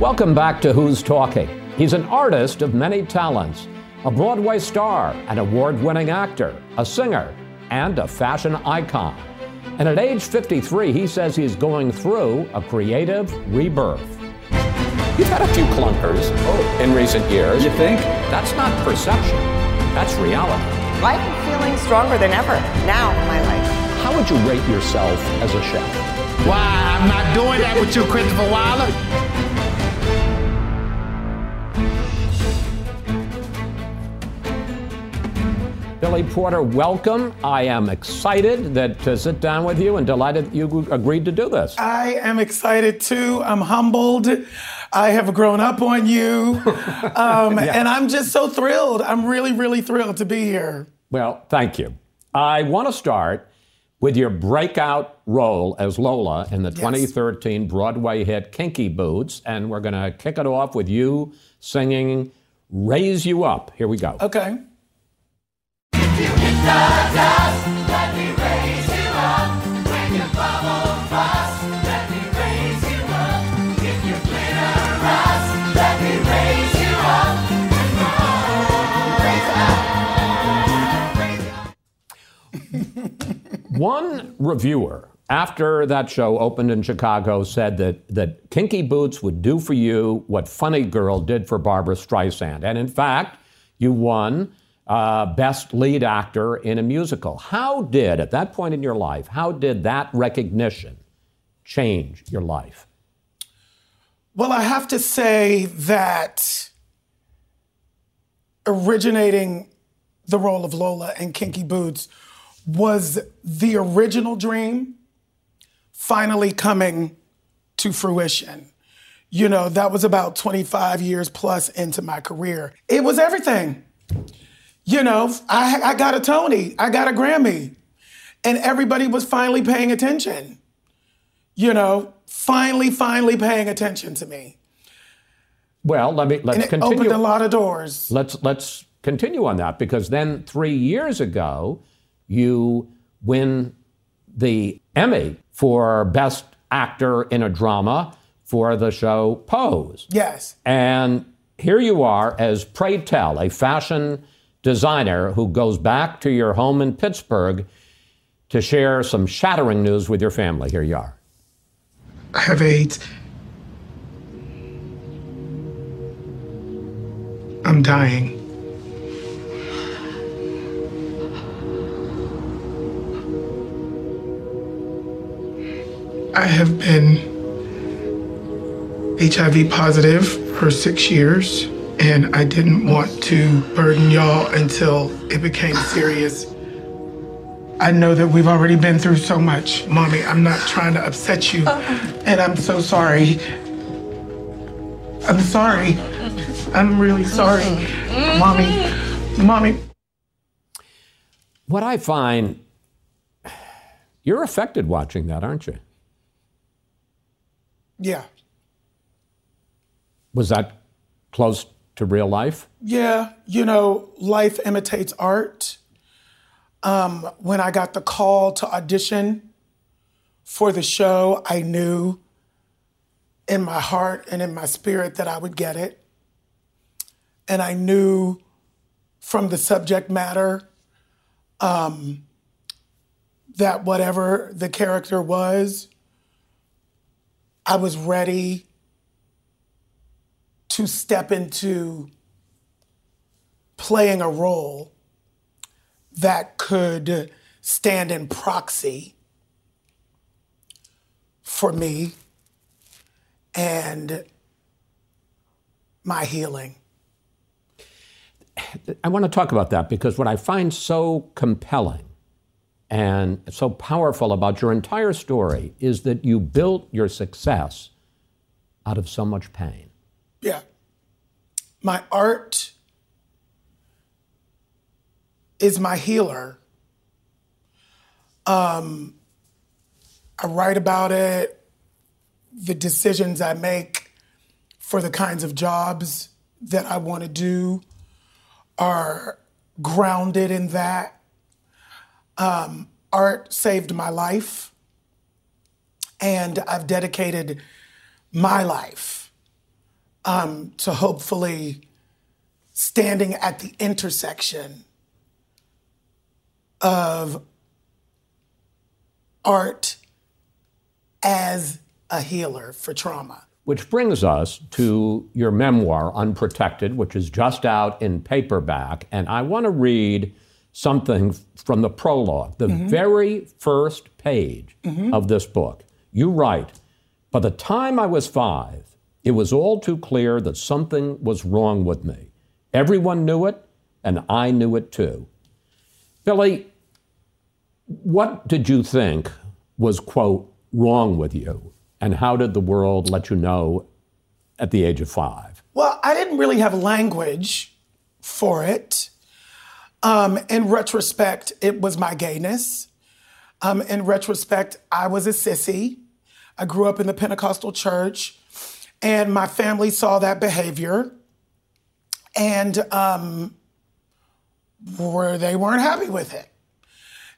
Welcome back to Who's Talking. He's an artist of many talents, a Broadway star, an award-winning actor, a singer, and a fashion icon. And at age 53, he says he's going through a creative rebirth. You've had a few clunkers in recent years. You think? That's not perception. That's reality. I'm feeling stronger than ever now in my life. How would you rate yourself as a chef? Why, I'm not doing that with you, Christopher Wallace. Billy Porter, welcome. I am excited to sit down with you and delighted that you agreed to do this. I am excited too. I'm humbled. I have grown up on you. And I'm just so thrilled. I'm really, really thrilled to be here. Well, thank you. I want to start with your breakout role as Lola in the 2013 Broadway hit Kinky Boots. And we're going to kick it off with you singing Raise You Up. Here we go. Okay. You hit the dust, let me raise you up. When you bubble bust, let me raise you up. If you glitter rust, let me raise you up. Raise up. One reviewer after that show opened in Chicago said that Kinky Boots would do for you what Funny Girl did for Barbara Streisand. And in fact, you won Best Lead Actor in a Musical. How did, at that point in your life, how did that recognition change your life? Well, I have to say that originating the role of Lola in Kinky Boots was the original dream finally coming to fruition. You know, that was about 25 years plus into my career. It was everything. You know, I got a Tony, I got a Grammy, and everybody was finally paying attention. You know, finally paying attention to me. Well, let's continue. It opened a lot of doors. Let's continue on that, because then 3 years ago, you win the Emmy for Best Actor in a Drama for the show Pose. Yes. And here you are as Pray Tell, a fashion designer who goes back to your home in Pittsburgh to share some shattering news with your family. Here you are. I have AIDS. I'm dying. I have been HIV positive for 6 years. And I didn't want to burden y'all until it became serious. I know that we've already been through so much. Mommy, I'm not trying to upset you. And I'm so sorry. I'm sorry. I'm really sorry. Mommy. What I find, you're affected watching that, aren't you? Yeah. Was that close to real life? Yeah, you know, life imitates art. When I got the call to audition for the show, I knew in my heart and in my spirit that I would get it. And I knew from the subject matter that whatever the character was, I was ready to step into playing a role that could stand in proxy for me and my healing. I want to talk about that, because what I find so compelling and so powerful about your entire story is that you built your success out of so much pain. Yeah. My art is my healer. I write about it, the decisions I make for the kinds of jobs that I want to do are grounded in that. Art saved my life, and I've dedicated my life to hopefully standing at the intersection of art as a healer for trauma. Which brings us to your memoir, Unprotected, which is just out in paperback. And I want to read something from the prologue, the very first page of this book. You write, "By the time I was 5, it was all too clear that something was wrong with me. Everyone knew it, and I knew it too." Billy, what did you think was, quote, wrong with you? And how did the world let you know at the age of 5? Well, I didn't really have language for it. In retrospect, it was my gayness. In retrospect, I was a sissy. I grew up in the Pentecostal church, and my family saw that behavior, and they weren't happy with it.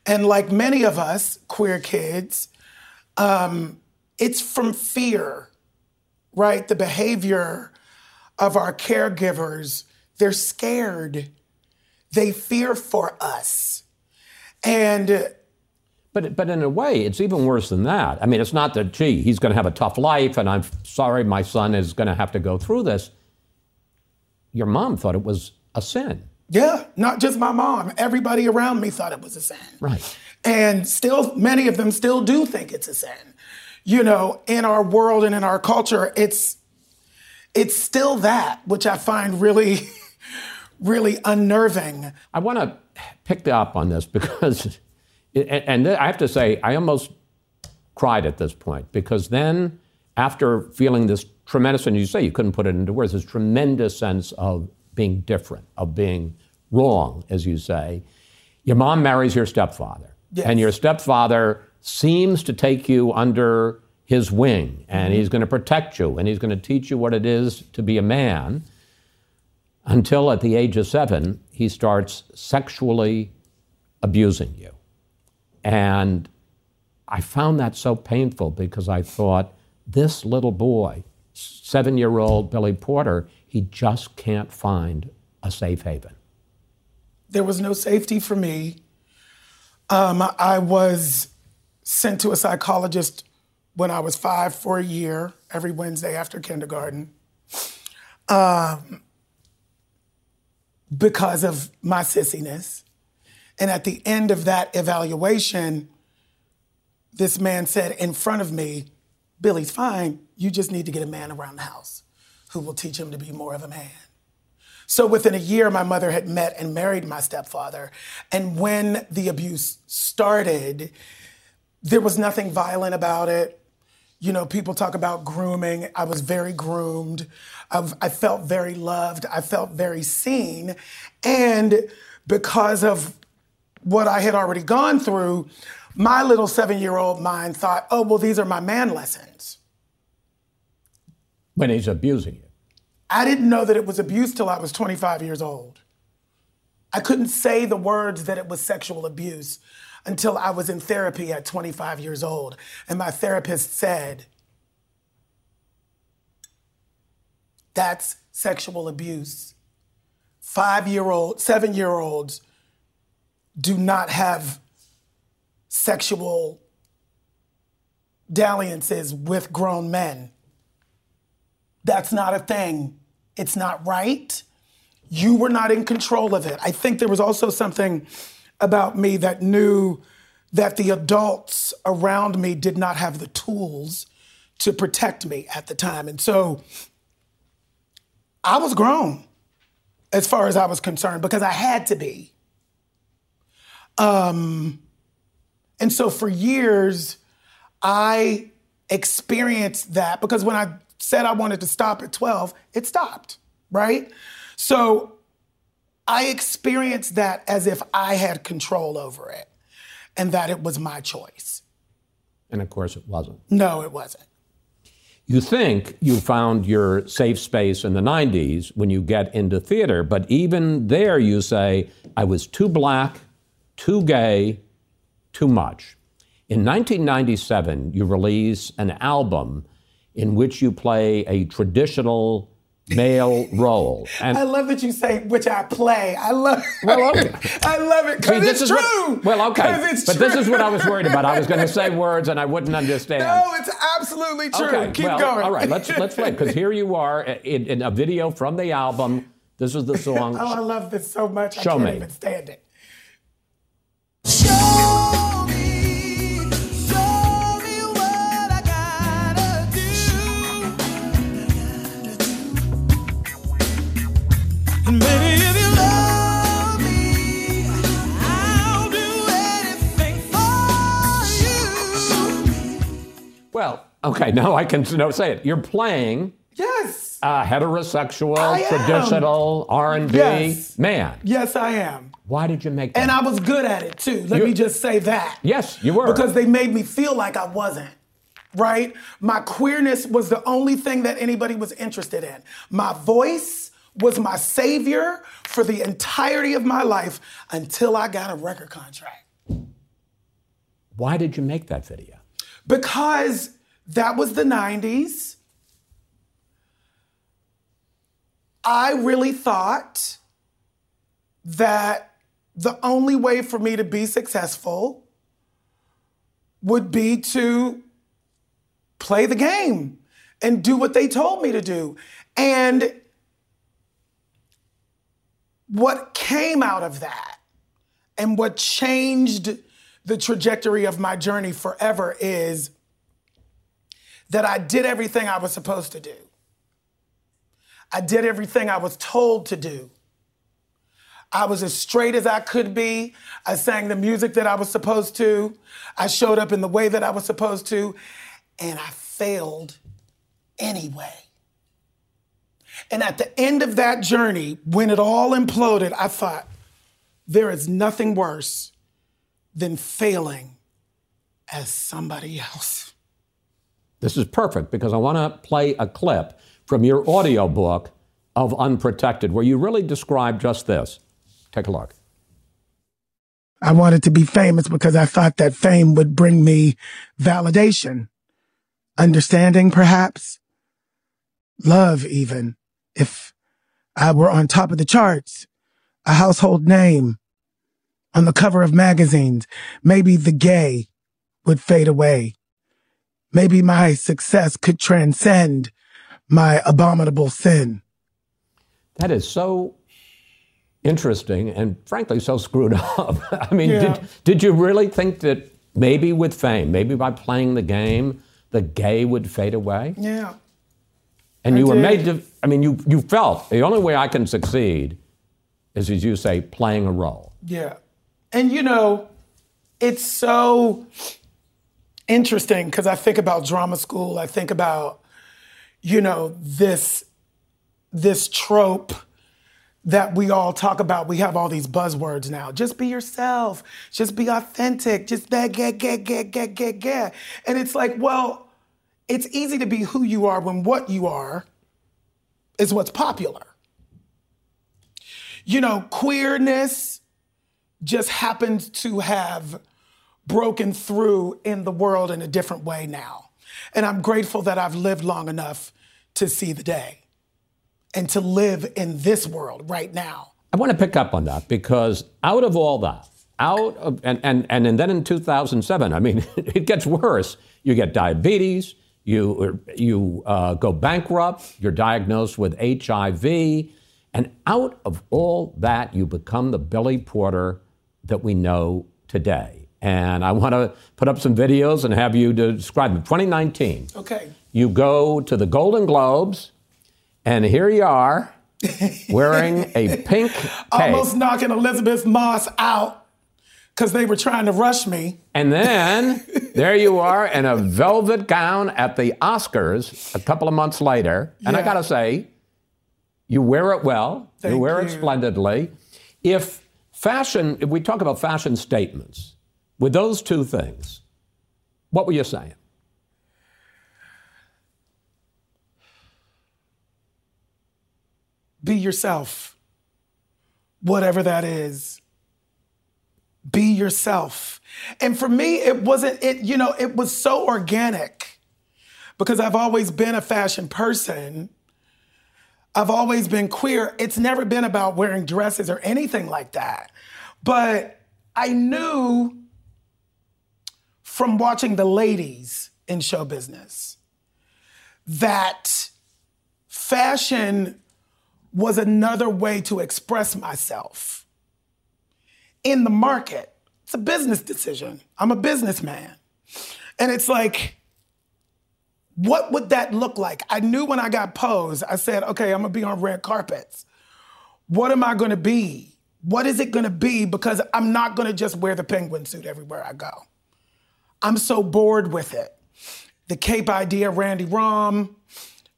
And like many of us queer kids, it's from fear, right? The behavior of our caregivers, they're scared. They fear for us. And... But in a way, it's even worse than that. I mean, it's not that, gee, he's going to have a tough life, and I'm sorry my son is going to have to go through this. Your mom thought it was a sin. Yeah, not just my mom. Everybody around me thought it was a sin. Right. And still, many of them still do think it's a sin. You know, in our world and in our culture, it's still that, which I find really, really unnerving. I want to pick up on this because... And I have to say, I almost cried at this point, because then after feeling this tremendous, and you say you couldn't put it into words, this tremendous sense of being different, of being wrong, as you say, your mom marries your stepfather. Yes. And your stepfather seems to take you under his wing, and he's going to protect you, and he's going to teach you what it is to be a man, until at the age of 7, he starts sexually abusing you. And I found that so painful, because I thought, this little boy, 7-year-old Billy Porter, he just can't find a safe haven. There was no safety for me. I was sent to a psychologist when I was 5 for a year, every Wednesday after kindergarten, because of my sissiness. And at the end of that evaluation, this man said in front of me, "Billy's fine. You just need to get a man around the house who will teach him to be more of a man." So within a year, my mother had met and married my stepfather. And when the abuse started, there was nothing violent about it. You know, people talk about grooming. I was very groomed. I felt very loved. I felt very seen. And because of what I had already gone through, my little 7-year-old mind thought, oh, well, these are my man lessons. When he's abusing you. I didn't know that it was abuse till I was 25 years old. I couldn't say the words that it was sexual abuse until I was in therapy at 25 years old. And my therapist said, that's sexual abuse. 7-year-olds do not have sexual dalliances with grown men. That's not a thing. It's not right. You were not in control of it. I think there was also something about me that knew that the adults around me did not have the tools to protect me at the time. And so I was grown as far as I was concerned, because I had to be. And so for years, I experienced that, because when I said I wanted to stop at 12, it stopped, right? So I experienced that as if I had control over it and that it was my choice. And of course it wasn't. No, it wasn't. You think you found your safe space in the 90s when you get into theater, but even there you say, I was too black, too gay, too much. In 1997, you release an album in which you play a traditional male role. And I love that you say, which I play. I love it. Well, okay. I love it because it's true. But this is what I was worried about. I was going to say words and I wouldn't understand. No, it's absolutely true. Okay, Keep going. All right, let's play, because here you are in a video from the album. This is the song. Oh, I love this so much. I can't even stand it. Maybe if you love me, I'll do anything for you. Well, okay, now I can say it. You're playing heterosexual, traditional R&B man. Yes, I am. Why did you make that? And I was good at it, too. Let me just say that. Yes, you were. Because they made me feel like I wasn't. Right? My queerness was the only thing that anybody was interested in. My voice was my savior for the entirety of my life until I got a record contract. Why did you make that video? Because that was the 90s. I really thought that the only way for me to be successful would be to play the game and do what they told me to do. And what came out of that and what changed the trajectory of my journey forever is that I did everything I was supposed to do. I did everything I was told to do. I was as straight as I could be. I sang the music that I was supposed to. I showed up in the way that I was supposed to, and I failed anyway. And at the end of that journey, when it all imploded, I thought, there is nothing worse than failing as somebody else. This is perfect, because I want to play a clip from your audiobook of Unprotected, where you really describe just this. Take a look. I wanted to be famous because I thought that fame would bring me validation, understanding perhaps, love even. If I were on top of the charts, a household name, on the cover of magazines, maybe the gay would fade away. Maybe my success could transcend my abominable sin. That is so interesting and frankly so screwed up. I mean, did you really think that maybe with fame, maybe by playing the game, the gay would fade away? Yeah. And you were made to, I mean, you felt the only way I can succeed is, as you say, playing a role. Yeah. And, you know, it's so interesting because I think about drama school. I think about, you know, this trope that we all talk about. We have all these buzzwords now. Just be yourself. Just be authentic. Just that. And it's like, well, it's easy to be who you are when what you are is what's popular. You know, queerness just happens to have broken through in the world in a different way now. And I'm grateful that I've lived long enough to see the day and to live in this world right now. I want to pick up on that, because out of all that, and then in 2007, I mean, it gets worse. You get diabetes. You go bankrupt, you're diagnosed with HIV, and out of all that, you become the Billy Porter that we know today. And I want to put up some videos and have you describe it. 2019. Okay. You go to the Golden Globes, and here you are wearing a pink cape. Almost knocking Elizabeth Moss out, because they were trying to rush me. And then there you are in a velvet gown at the Oscars a couple of months later. And I got to say, you wear it well. Thank you. Wear it splendidly. If we talk about fashion statements, with those two things, what were you saying? Be yourself, whatever that is. Be yourself. And for me, it was so organic, because I've always been a fashion person. I've always been queer. It's never been about wearing dresses or anything like that. But I knew from watching the ladies in show business that fashion was another way to express myself in the market. It's a business decision. I'm a businessman. And it's like, what would that look like? I knew when I got Pose, I said, okay, I'm gonna be on red carpets. What am I gonna be? What is it gonna be? Because I'm not gonna just wear the penguin suit everywhere I go. I'm so bored with it. The cape idea, Randy Rom,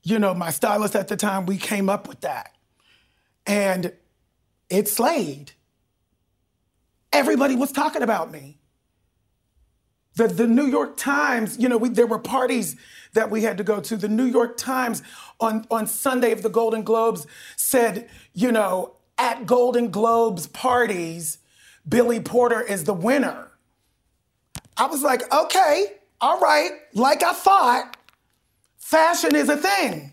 you know, my stylist at the time, we came up with that. And it slayed. Everybody was talking about me. The New York Times, you know, there were parties that we had to go to. The New York Times on Sunday of the Golden Globes said, you know, at Golden Globes parties, Billy Porter is the winner. I was like, okay, all right, like I thought, fashion is a thing.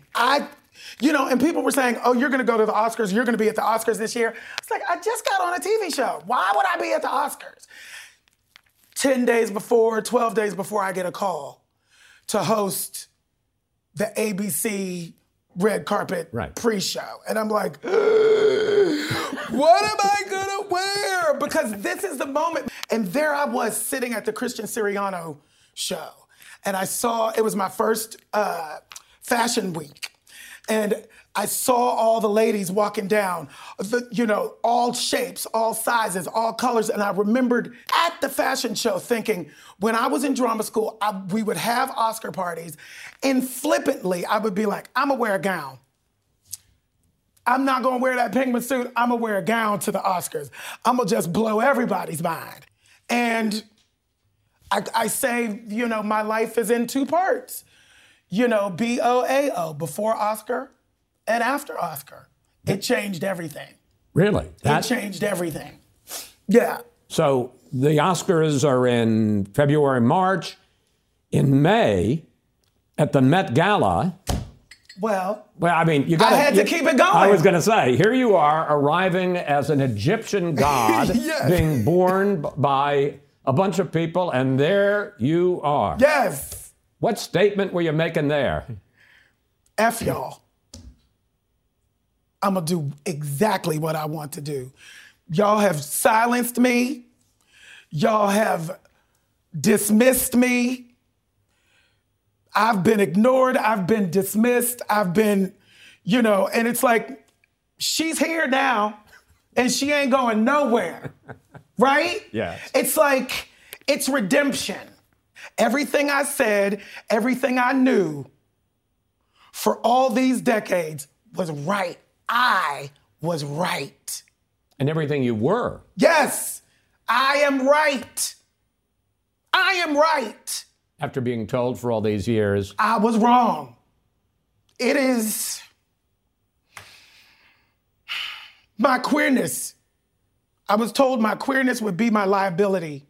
You know, and people were saying, oh, you're gonna go to the Oscars, you're gonna be at the Oscars this year. It's like, I just got on a TV show. Why would I be at the Oscars? 10 days before, 12 days before, I get a call to host the ABC red carpet pre-show. And I'm like, what am I gonna wear? Because this is the moment. And there I was sitting at the Christian Siriano show. And I saw, it was my first fashion week. And I saw all the ladies walking down, you know, all shapes, all sizes, all colors. And I remembered at the fashion show thinking, when I was in drama school, we would have Oscar parties. And flippantly, I would be like, I'm gonna wear a gown. I'm not gonna wear that penguin suit. I'm gonna wear a gown to the Oscars. I'm gonna just blow everybody's mind. And I say, you know, my life is in two parts. You know, B-O-A-O, before Oscar and after Oscar. It changed everything. Really? It changed everything. Yeah. So the Oscars are in February, March. In May, at the Met Gala. Well, I mean, you got. I had to keep it going. I was going to say, here you are arriving as an Egyptian god, yes, being born by a bunch of people, and there you are. Yes. What statement were you making there? F y'all. I'm gonna do exactly what I want to do. Y'all have silenced me. Y'all have dismissed me. I've been ignored. I've been dismissed. I've been, you know, and it's like, she's here now and she ain't going nowhere, right? Yeah. It's like, it's redemption. Everything I said, everything I knew for all these decades was right. I was right. And everything you were. Yes, I am right. I am right. After being told for all these years, I was wrong. It is my queerness. I was told my queerness would be my liability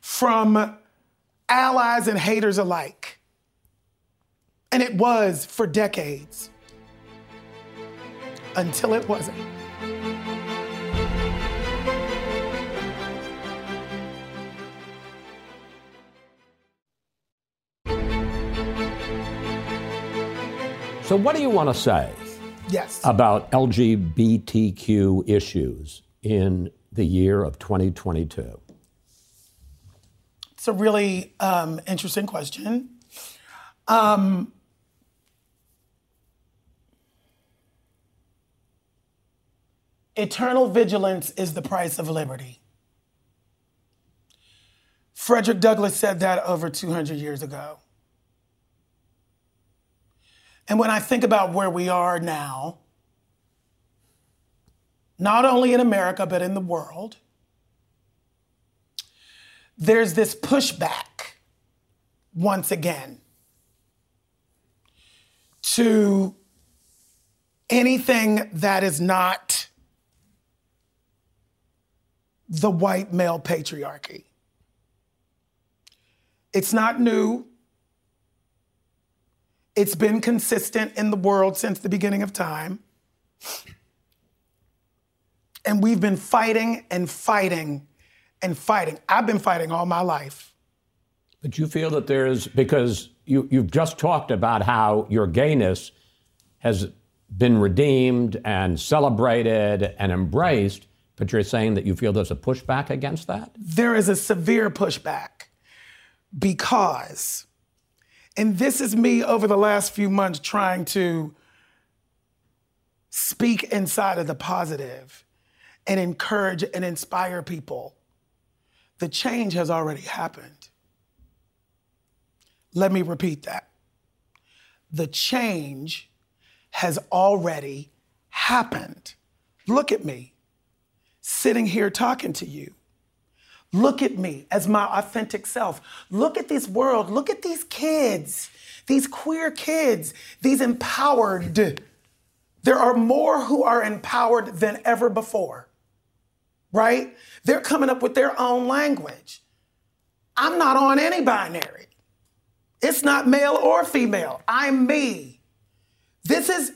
from allies and haters alike. And it was for decades. Until it wasn't. So what do you want to say about LGBTQ issues in the year of 2022? It's a really interesting question. Eternal vigilance is the price of liberty. Frederick Douglass said that over 200 years ago. And when I think about where we are now, not only in America, but in the world, there's this pushback, once again, to anything that is not the white male patriarchy. It's not new. It's been consistent in the world since the beginning of time. And we've been fighting and fighting and fighting. I've been fighting all my life. But you feel that there is, because you've just talked about how your gayness has been redeemed and celebrated and embraced, but you're saying that you feel there's a pushback against that? There is a severe pushback because, and this is me over the last few months trying to speak inside of the positive and encourage and inspire people. The change has already happened. Let me repeat that. The change has already happened. Look at me, sitting here talking to you. Look at me as my authentic self. Look at this world. Look at these kids, these queer kids, these empowered. There are more who are empowered than ever before, right? They're coming up with their own language. I'm not on any binary. It's not male or female. I'm me. This is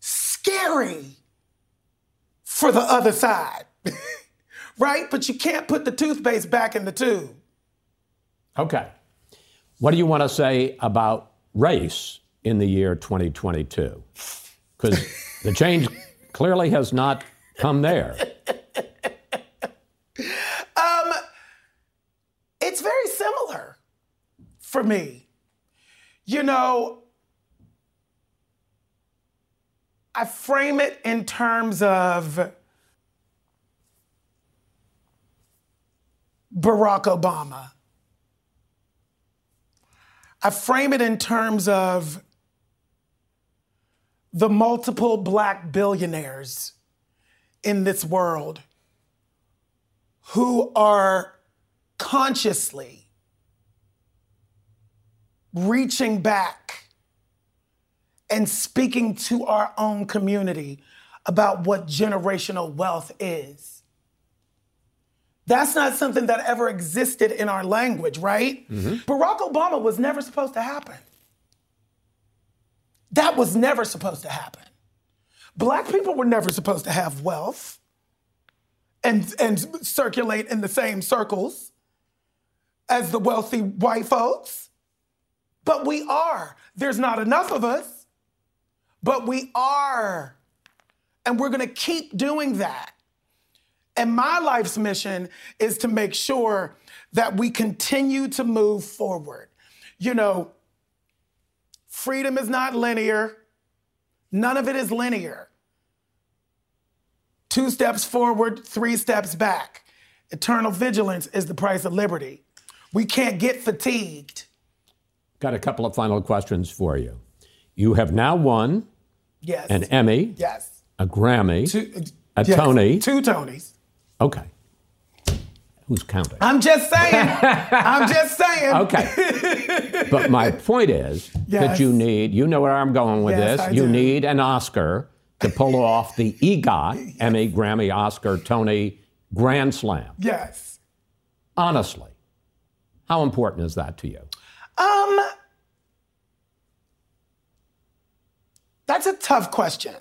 scary for the other side. Right? But you can't put the toothpaste back in the tube. Okay. What do you want to say about race in the year 2022? Because the change clearly has not come there. It's very similar for me. You know, I frame it in terms of Barack Obama. I frame it in terms of the multiple black billionaires in this world who are consciously reaching back and speaking to our own community about what generational wealth is. That's not something that ever existed in our language, right? Mm-hmm. Barack Obama was never supposed to happen. That was never supposed to happen. Black people were never supposed to have wealth and circulate in the same circles as the wealthy white folks. But we are. There's not enough of us, but we are. And we're going to keep doing that. And my life's mission is to make sure that we continue to move forward. You know, freedom is not linear. None of it is linear. 2 steps forward, 3 steps back. Eternal vigilance is the price of liberty. We can't get fatigued. Got a couple of final questions for you. You have now won yes. an Emmy, yes. a Grammy, a yes. Tony. 2 Tonys. Okay. Who's counting? I'm just saying. I'm just saying. Okay. But my point is yes. that you need, you know where I'm going with yes, this, I you do. Need an Oscar to pull off the EGOT, yes. Emmy, Grammy, Oscar, Tony, Grand Slam. Yes. Honestly, how important is that to you? That's a tough question.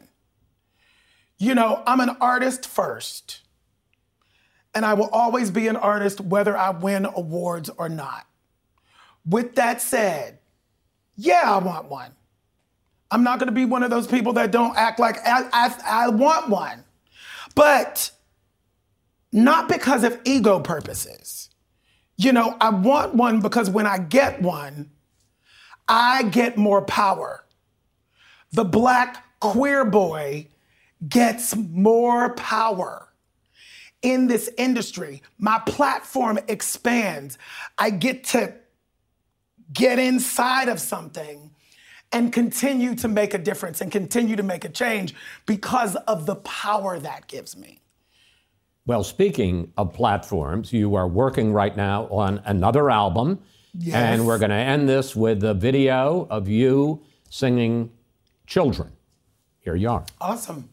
You know, I'm an artist first. And I will always be an artist whether I win awards or not. With that said, yeah, I want one. I'm not gonna be one of those people that don't act like I want one. But not because of ego purposes. You know, I want one because when I get one, I get more power. The black queer boy gets more power. In this industry, my platform expands. I get to get inside of something and continue to make a difference and continue to make a change because of the power that gives me. Well, speaking of platforms, you are working right now on another album. Yes. And we're going to end this with a video of you singing Children. Here you are. Awesome.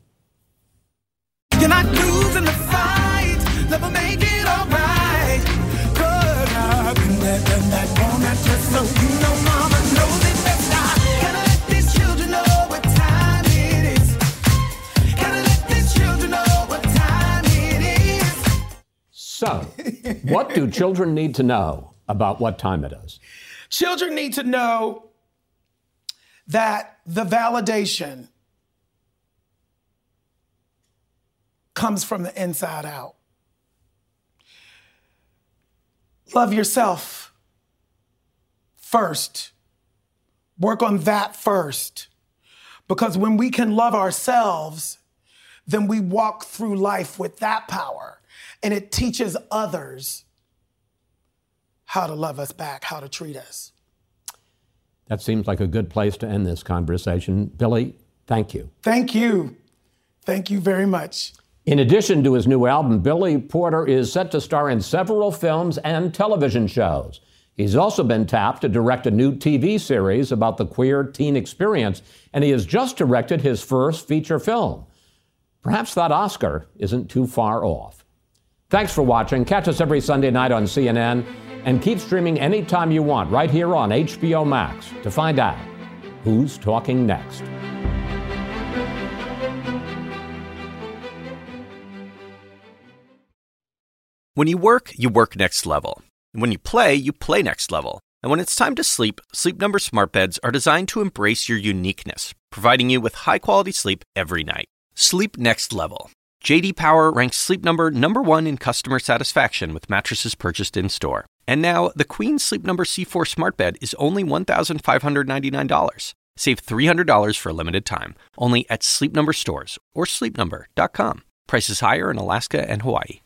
You're not losing the fight. Never make it all right. Good, I've been there, done that, won't I? Just so you know, mama knows it best. I gotta So, what do children need to know about what time it is? Children need to know that the validation comes from the inside out. Love yourself first. Work on that first. Because when we can love ourselves, then we walk through life with that power. And it teaches others how to love us back, how to treat us. That seems like a good place to end this conversation. Billy, thank you. Thank you. Thank you very much. In addition to his new album, Billy Porter is set to star in several films and television shows. He's also been tapped to direct a new TV series about the queer teen experience, and he has just directed his first feature film. Perhaps that Oscar isn't too far off. Thanks for watching. Catch us every Sunday night on CNN, and keep streaming anytime you want right here on HBO Max to find out who's talking next. When you work next level. When you play next level. And when it's time to sleep, Sleep Number smart beds are designed to embrace your uniqueness, providing you with high-quality sleep every night. Sleep next level. J.D. Power ranks Sleep Number number 1 in customer satisfaction with mattresses purchased in-store. And now, the Queen Sleep Number C4 smart bed is only $1,599. Save $300 for a limited time, only at Sleep Number stores or sleepnumber.com. Prices higher in Alaska and Hawaii.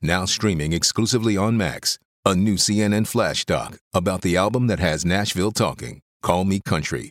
Now streaming exclusively on Max, a new CNN flash doc about the album that has Nashville talking, Call Me Country,